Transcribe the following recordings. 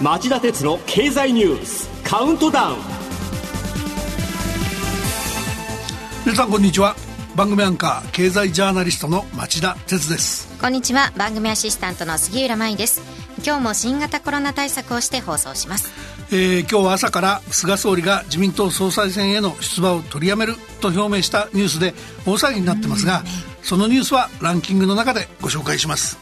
町田鉄の経済ニュースカウントダウン。皆さんこんにちは。番組アンカー経済ジャーナリストの町田鉄です。こんにちは。番組アシスタントの杉浦舞です。今日も新型コロナ対策をして放送します。今日は朝から菅総理が自民党総裁選への出馬を取りやめると表明したニュースで大騒ぎになってますが、そのニュースはランキングの中でご紹介します。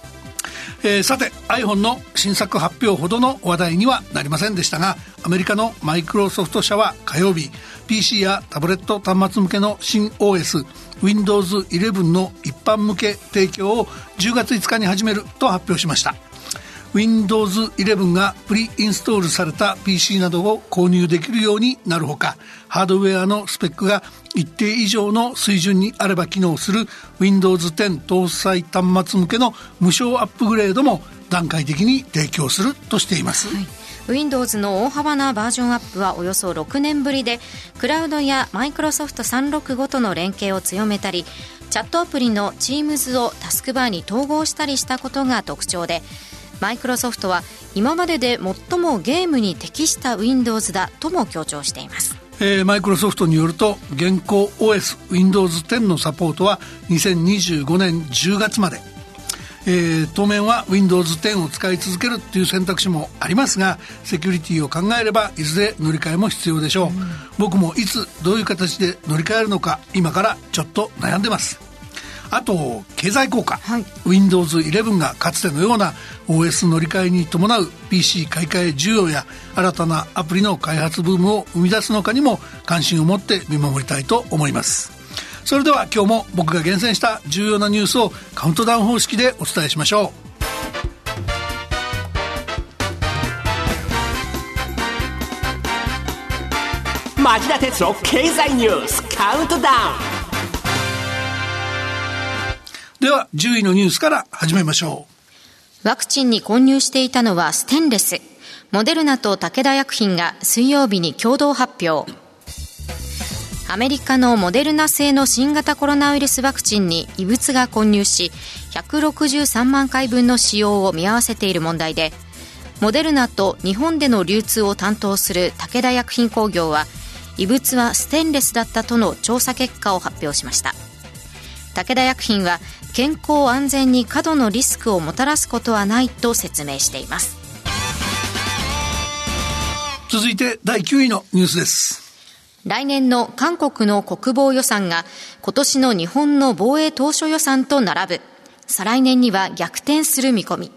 さて iPhone の新作発表ほどの話題にはなりませんでしたが、アメリカのマイクロソフト社は火曜日 PC やタブレット端末向けの新 OS Windows 11の一般向け提供を10月5日に始めると発表しました。Windows 11がプリインストールされた PC などを購入できるようになるほか、ハードウェアのスペックが一定以上の水準にあれば機能する Windows 10搭載端末向けの無償アップグレードも段階的に提供するとしています。はい、Windows の大幅なバージョンアップはおよそ6年ぶりで、クラウドやマイクロソフト365との連携を強めたり、チャットアプリの Teams をタスクバーに統合したりしたことが特徴で、マイクロソフトは今までで最もゲームに適した Windows だとも強調しています。マイクロソフトによると、現行 OS Windows 10のサポートは2025年10月まで、当面は Windows 10を使い続けるという選択肢もありますが、セキュリティを考えればいずれ乗り換えも必要でしょう。僕もいつどういう形で乗り換えるのか今からちょっと悩んでます。あと経済効果、はい、Windows 11がかつてのような OS 乗り換えに伴う PC 買い替え需要や新たなアプリの開発ブームを生み出すのかにも関心を持って見守りたいと思います。それでは今日も僕が厳選した重要なニュースをカウントダウン方式でお伝えしましょう。町田哲郎経済ニュースカウントダウン。では10位のニュースから始めましょう。ワクチンに混入していたのはステンレス。モデルナと武田薬品が水曜日に共同発表。アメリカのモデルナ製の新型コロナウイルスワクチンに異物が混入し、163万回分の使用を見合わせている問題で、モデルナと日本での流通を担当する武田薬品工業は、異物はステンレスだったとの調査結果を発表しました。武田薬品は健康安全に過度のリスクをもたらすことはないと説明しています。続いて第9位のニュースです。来年の韓国の国防予算が今年の日本の防衛当初予算と並ぶ。再来年には逆転する見込み。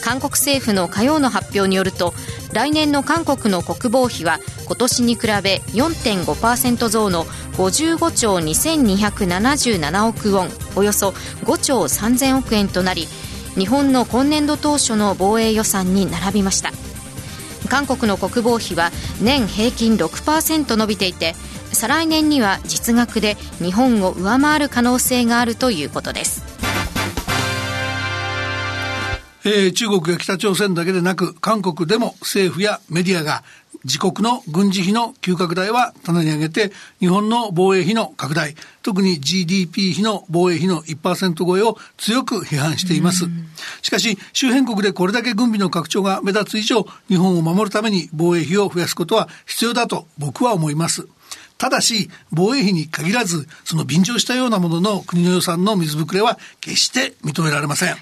韓国政府の火曜の発表によると、来年の韓国の国防費は今年に比べ 4.5% 増の55兆2277億ウォン、およそ5兆3000億円となり、日本の今年度当初の防衛予算に並びました。韓国の国防費は年平均 6% 伸びていて、再来年には実額で日本を上回る可能性があるということです。中国や北朝鮮だけでなく、韓国でも政府やメディアが自国の軍事費の急拡大は棚に上げて、日本の防衛費の拡大、特に GDP 比の防衛費の 1% 超えを強く批判しています。しかし周辺国でこれだけ軍備の拡張が目立つ以上、日本を守るために防衛費を増やすことは必要だと僕は思います。ただし防衛費に限らず、その便乗したようなものの国の予算の水ぶくれは決して認められません。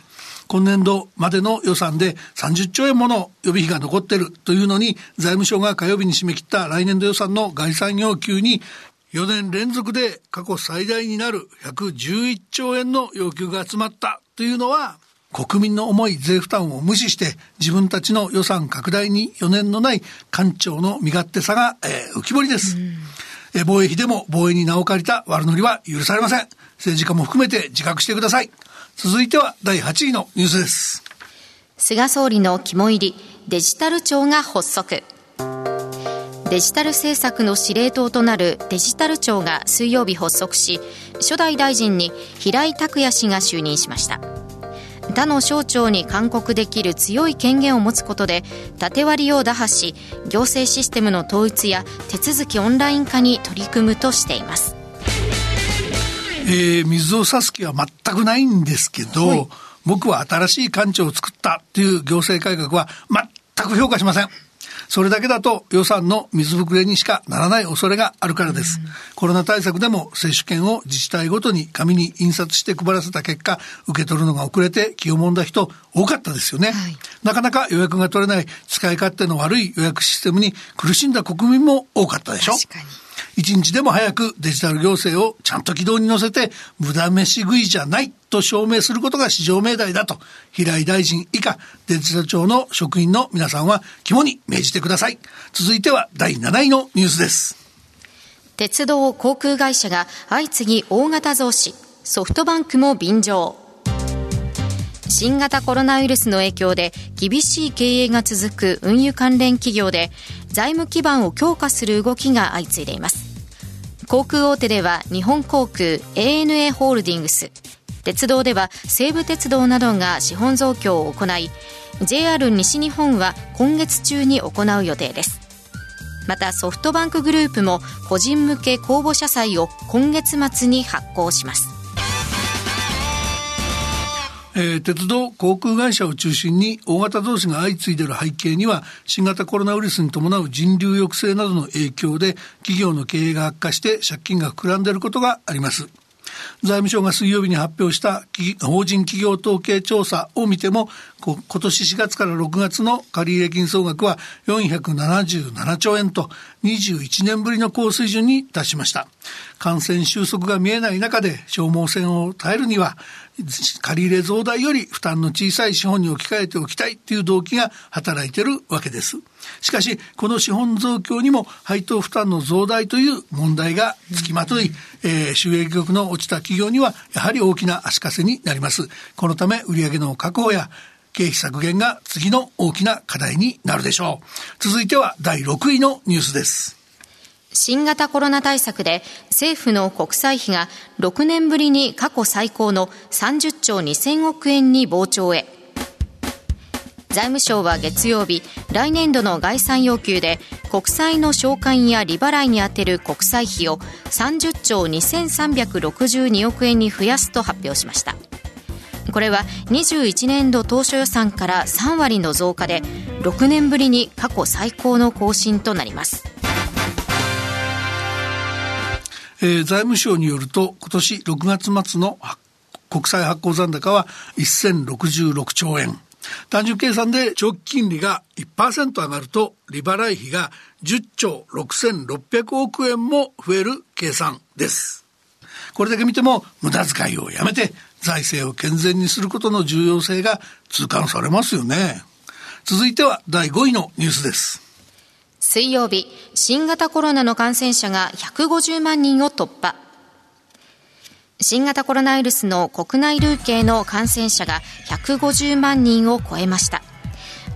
今年度までの予算で30兆円もの予備費が残っているというのに、財務省が火曜日に締め切った来年度予算の概算要求に4年連続で過去最大になる111兆円の要求が集まったというのは、国民の重い税負担を無視して自分たちの予算拡大に余念のない官庁の身勝手さが浮き彫りです。防衛費でも防衛に名を借りた悪ノリは許されません。政治家も含めて自覚してください。続いては第8位のニュースです。菅総理の肝入り、デジタル庁が発足。デジタル政策の司令塔となるデジタル庁が水曜日発足し、初代大臣に平井卓也氏が就任しました。他の省庁に勧告できる強い権限を持つことで、縦割りを打破し、行政システムの統一や手続きオンライン化に取り組むとしています。水を差す気は全くないんですけど、はい、僕は新しい官庁を作ったという行政改革は全く評価しません。それだけだと予算の水ぶくれにしかならない恐れがあるからです。コロナ対策でも接種券を自治体ごとに紙に印刷して配らせた結果、受け取るのが遅れて気をもんだ人多かったですよね、はい、なかなか予約が取れない使い勝手の悪い予約システムに苦しんだ国民も多かったでしょ。確かに。一日でも早くデジタル行政をちゃんと軌道に乗せて、無駄飯食いじゃないと証明することが至上命題だと、平井大臣以下デジタル庁の職員の皆さんは肝に銘じてください。続いては第7位のニュースです。鉄道・航空会社が相次ぎ大型増資、ソフトバンクも便乗。新型コロナウイルスの影響で厳しい経営が続く運輸関連企業で、財務基盤を強化する動きが相次いでいます。航空大手では日本航空、ANA ホールディングス、鉄道では西武鉄道などが資本増強を行い、 JR 西日本は今月中に行う予定です。またソフトバンクグループも個人向け公募社債を今月末に発行します。鉄道航空会社を中心に大型増資が相次いでいる背景には、新型コロナウイルスに伴う人流抑制などの影響で企業の経営が悪化して借金が膨らんでいることがあります。財務省が水曜日に発表した法人企業統計調査を見ても、今年4月から6月の借入金総額は477兆円と21年ぶりの高水準に達しました。感染収束が見えない中で消耗戦を耐えるには、借入増大より負担の小さい資本に置き換えておきたいという動機が働いているわけです。しかしこの資本増強にも配当負担の増大という問題がつきまとい、収益力の落ちた企業にはやはり大きな足かせになります。このため売上の確保や経費削減が次の大きな課題になるでしょう。続いては第6位のニュースです。新型コロナ対策で政府の国債費が6年ぶりに過去最高の30兆2000億円に膨張へ。財務省は月曜日、来年度の概算要求で国債の償還や利払いに充てる国債費を30兆2362億円に増やすと発表しました。これは21年度当初予算から3割の増加で、6年ぶりに過去最高の更新となります。財務省によると、今年6月末の国債発行残高は1066兆円。単純計算で長期金利が 1% 上がると、利払い費が10兆6600億円も増える計算です。これだけ見ても、無駄遣いをやめて財政を健全にすることの重要性が痛感されますよね。続いては第5位のニュースです。水曜日、新型コロナの感染者が150万人を突破。新型コロナウイルスの国内累計の感染者が150万人を超えました。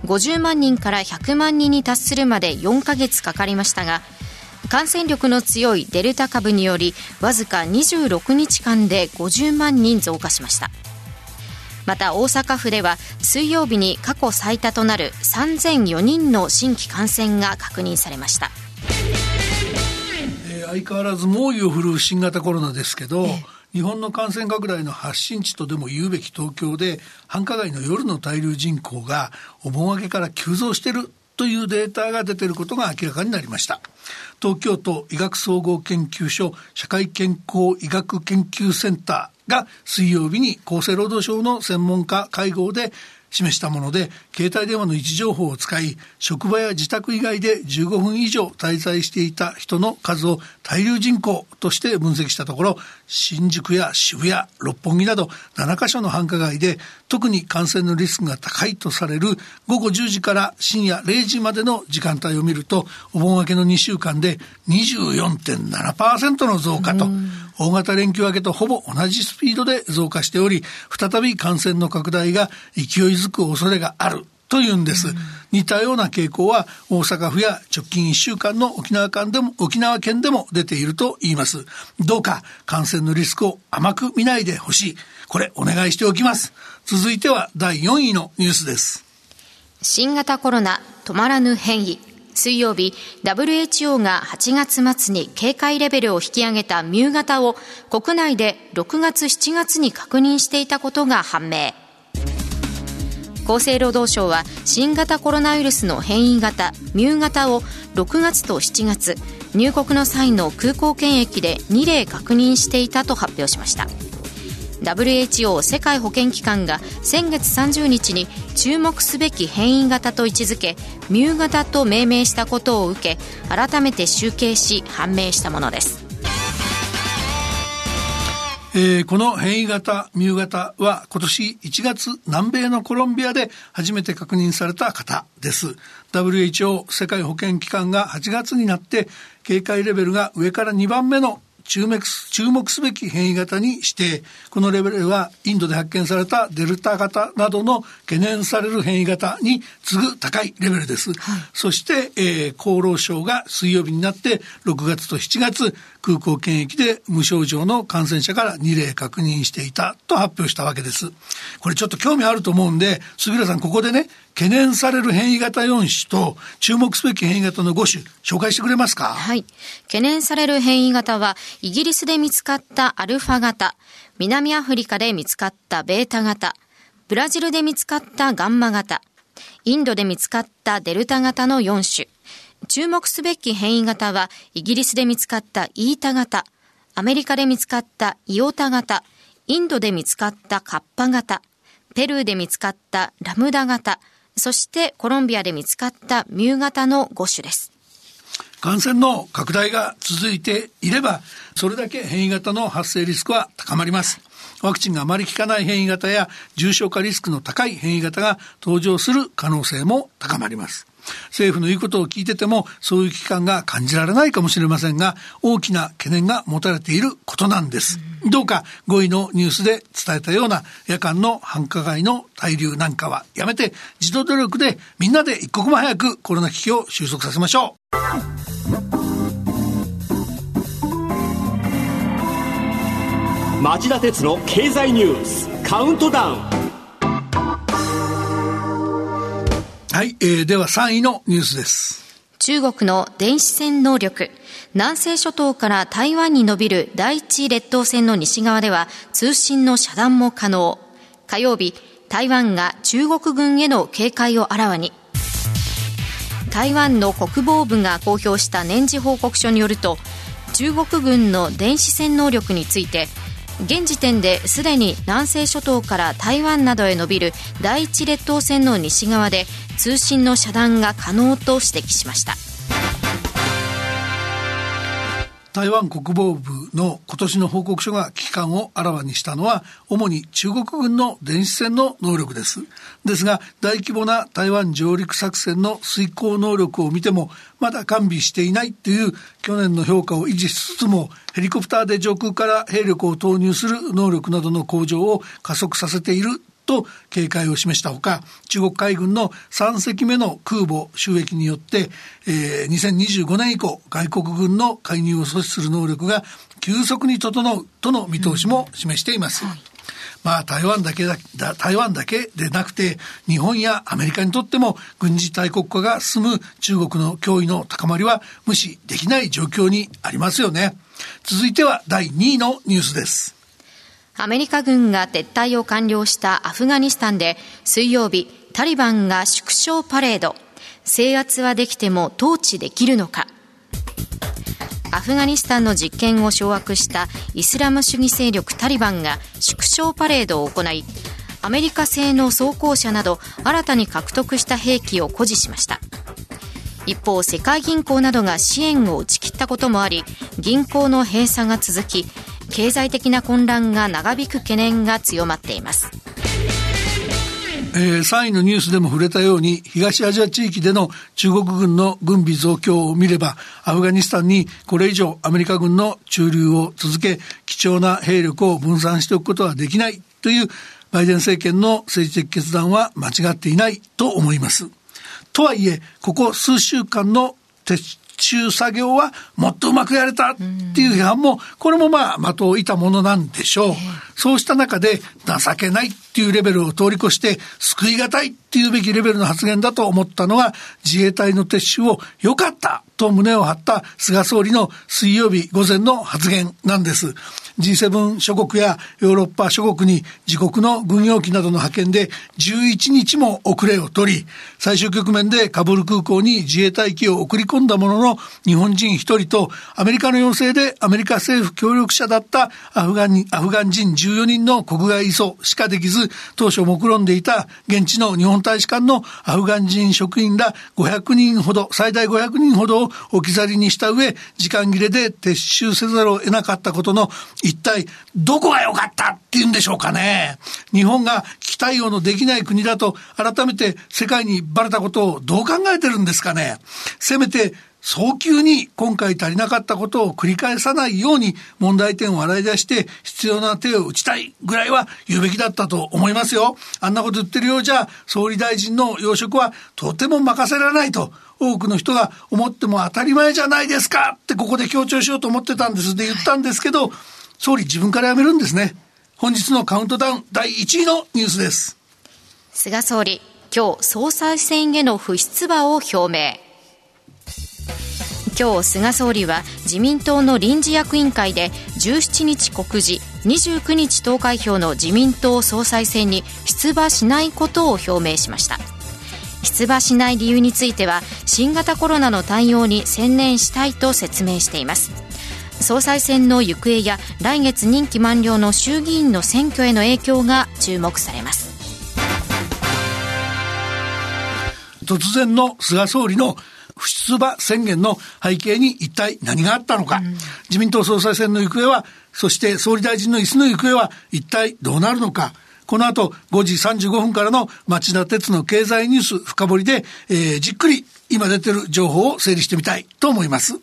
50万人から100万人に達するまで4ヶ月かかりましたが、感染力の強いデルタ株により、わずか26日間で50万人増加しました。また大阪府では水曜日に過去最多となる3004人の新規感染が確認されました。相変わらず猛威を振るう新型コロナですけど、日本の感染拡大の発信地とでも言うべき東京で、繁華街の夜の滞留人口がお盆明けから急増しているというデータが出ていることが明らかになりました。東京都医学総合研究所社会健康医学研究センターが水曜日に厚生労働省の専門家会合で示したもので、携帯電話の位置情報を使い、職場や自宅以外で15分以上滞在していた人の数を滞留人口として分析したところ、新宿や渋谷、六本木など7カ所の繁華街で特に感染のリスクが高いとされる午後10時から深夜0時までの時間帯を見ると、お盆明けの2週間で 24.7% の増加と、大型連休明けとほぼ同じスピードで増加しており、再び感染の拡大が勢いづく恐れがある。というんです、うん、似たような傾向は大阪府や直近1週間の沖縄県でも出ていると言います。どうか感染のリスクを甘く見ないでほしい、これお願いしておきます。続いては第4位のニュースです。新型コロナ止まらぬ変異。水曜日、WHO が8月末に警戒レベルを引き上げたミュー型を国内で6月7月に確認していたことが判明。厚生労働省は新型コロナウイルスの変異型ミュー型を6月と7月、入国の際の空港検疫で2例確認していたと発表しました。WHO 世界保健機関が先月30日に注目すべき変異型と位置づけ、ミュー型と命名したことを受け、改めて集計し判明したものです。この変異型ミュー型は今年1月南米のコロンビアで初めて確認された型です。 WHO 世界保健機関が8月になって警戒レベルが上から2番目の注目すべき変異型に指定。このレベルはインドで発見されたデルタ型などの懸念される変異型に次ぐ高いレベルです、はい、そして、厚労省が水曜日になって6月と7月空港検疫で無症状の感染者から2例確認していたと発表したわけです。これちょっと興味あると思うんで、杉浦さん、ここでね、懸念される変異型4種と注目すべき変異型の5種紹介してくれますか？はい、懸念される変異型はイギリスで見つかったアルファ型、南アフリカで見つかったベータ型、ブラジルで見つかったガンマ型、インドで見つかったデルタ型の4種。注目すべき変異型はイギリスで見つかったイータ型、アメリカで見つかったイオタ型、インドで見つかったカッパ型、ペルーで見つかったラムダ型、そしてコロンビアで見つかったミュー型の5種です。感染の拡大が続いていれば、それだけ変異型の発生リスクは高まります。ワクチンがあまり効かない変異型や重症化リスクの高い変異型が登場する可能性も高まります。政府の言うことを聞いててもそういう危機感が感じられないかもしれませんが、大きな懸念が持たれていることなんです。どうか5位のニュースで伝えたような夜間の繁華街の滞留なんかはやめて、自動努力でみんなで一刻も早くコロナ危機を収束させましょう。町田鉄の経済ニュースカウントダウン。はい、では3位のニュースです。中国の電子戦能力。南西諸島から台湾に伸びる第一列島線の西側では通信の遮断も可能。火曜日、台湾が中国軍への警戒をあらわに。台湾の国防部が公表した年次報告書によると、中国軍の電子戦能力について、現時点ですでに南西諸島から台湾などへ伸びる第一列島線の西側で通信の遮断が可能と指摘しました。台湾国防部の今年の報告書が危機感をあらわにしたのは、主に中国軍の電子戦の能力です。ですが、大規模な台湾上陸作戦の遂行能力を見ても、まだ完備していないという去年の評価を維持しつつも、ヘリコプターで上空から兵力を投入する能力などの向上を加速させていると警戒を示したほか、中国海軍の3隻目の空母収益によって、2025年以降外国軍の介入を阻止する能力が急速に整うとの見通しも示しています、はい、まあ、台湾だけでなくて日本やアメリカにとっても軍事大国化が進む中国の脅威の高まりは無視できない状況にありますよね。続いては第2位のニュースです。アメリカ軍が撤退を完了したアフガニスタンで水曜日、タリバンが縮小パレード。制圧はできても統治できるのか。アフガニスタンの実権を掌握したイスラム主義勢力タリバンが縮小パレードを行い、アメリカ製の装甲車など新たに獲得した兵器を誇示しました。一方、世界銀行などが支援を打ち切ったこともあり、銀行の閉鎖が続き、経済的な混乱が長引く懸念が強まっています。3位のニュースでも触れたように、東アジア地域での中国軍の軍備増強を見れば、アフガニスタンにこれ以上アメリカ軍の駐留を続け、貴重な兵力を分散しておくことはできないというバイデン政権の政治的決断は間違っていないと思います。とはいえ、ここ数週間の撤収作業はもっとうまくやれたっていう批判も、これも的を射たものなんでしょう。そうした中で情けないっていうレベルを通り越して救いがたいっていうべきレベルの発言だと思ったのが、自衛隊の撤収を良かったと胸を張った菅総理の水曜日午前の発言なんです。 G7 諸国やヨーロッパ諸国に自国の軍用機などの派遣で11日も遅れを取り、最終局面でカブール空港に自衛隊機を送り込んだものの、日本人1人とアメリカの要請でアメリカ政府協力者だったアフガン人14人の国外移送しかできず、当初目論んでいた現地の日本大使館のアフガン人職員ら最大500人ほどを置き去りにした上、時間切れで撤収せざるを得なかったことの一体どこが良かったっていうんでしょうかね。日本が危機対応のできない国だと改めて世界にバレたことをどう考えてるんですかね。せめて早急に今回足りなかったことを繰り返さないように問題点を洗い出して必要な手を打ちたいぐらいは言うべきだったと思いますよ。あんなこと言ってるようじゃ総理大臣の要職はとても任せられないと多くの人が思っても当たり前じゃないですかってここで強調しようと思ってたんですで言ったんですけど、総理自分から辞めるんですね。本日のカウントダウン第1位のニュースです。菅総理今日総裁選への不出馬を表明。今日菅総理は自民党の臨時役員会で17日告示、29日投開票の自民党総裁選に出馬しないことを表明しました。出馬しない理由については新型コロナの対応に専念したいと説明しています。総裁選の行方や来月任期満了の衆議院の選挙への影響が注目されます。突然の菅総理の不出馬宣言の背景に一体何があったのか、自民党総裁選の行方は、そして総理大臣の椅子の行方は一体どうなるのか。この後5時35分からの町田鉄の経済ニュース深掘りで、じっくり今出てる情報を整理してみたいと思います。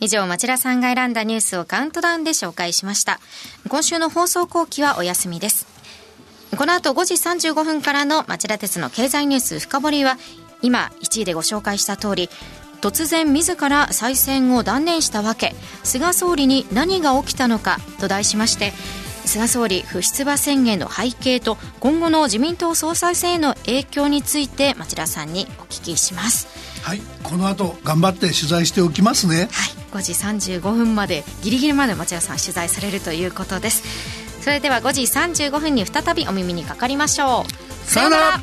以上、町田さんが選んだニュースをカウントダウンで紹介しました。今週の放送後期はお休みです。この後5時35分からの町田鉄の経済ニュース深掘りは、今1位でご紹介した通り、突然自ら再選を断念したわけ、菅総理に何が起きたのかと題しまして、菅総理不出馬宣言の背景と今後の自民党総裁選への影響について町田さんにお聞きします。はい、この後頑張って取材しておきますね。はい、5時35分までギリギリまで町田さん取材されるということです。それでは5時35分に再びお耳にかかりましょう。さよなら。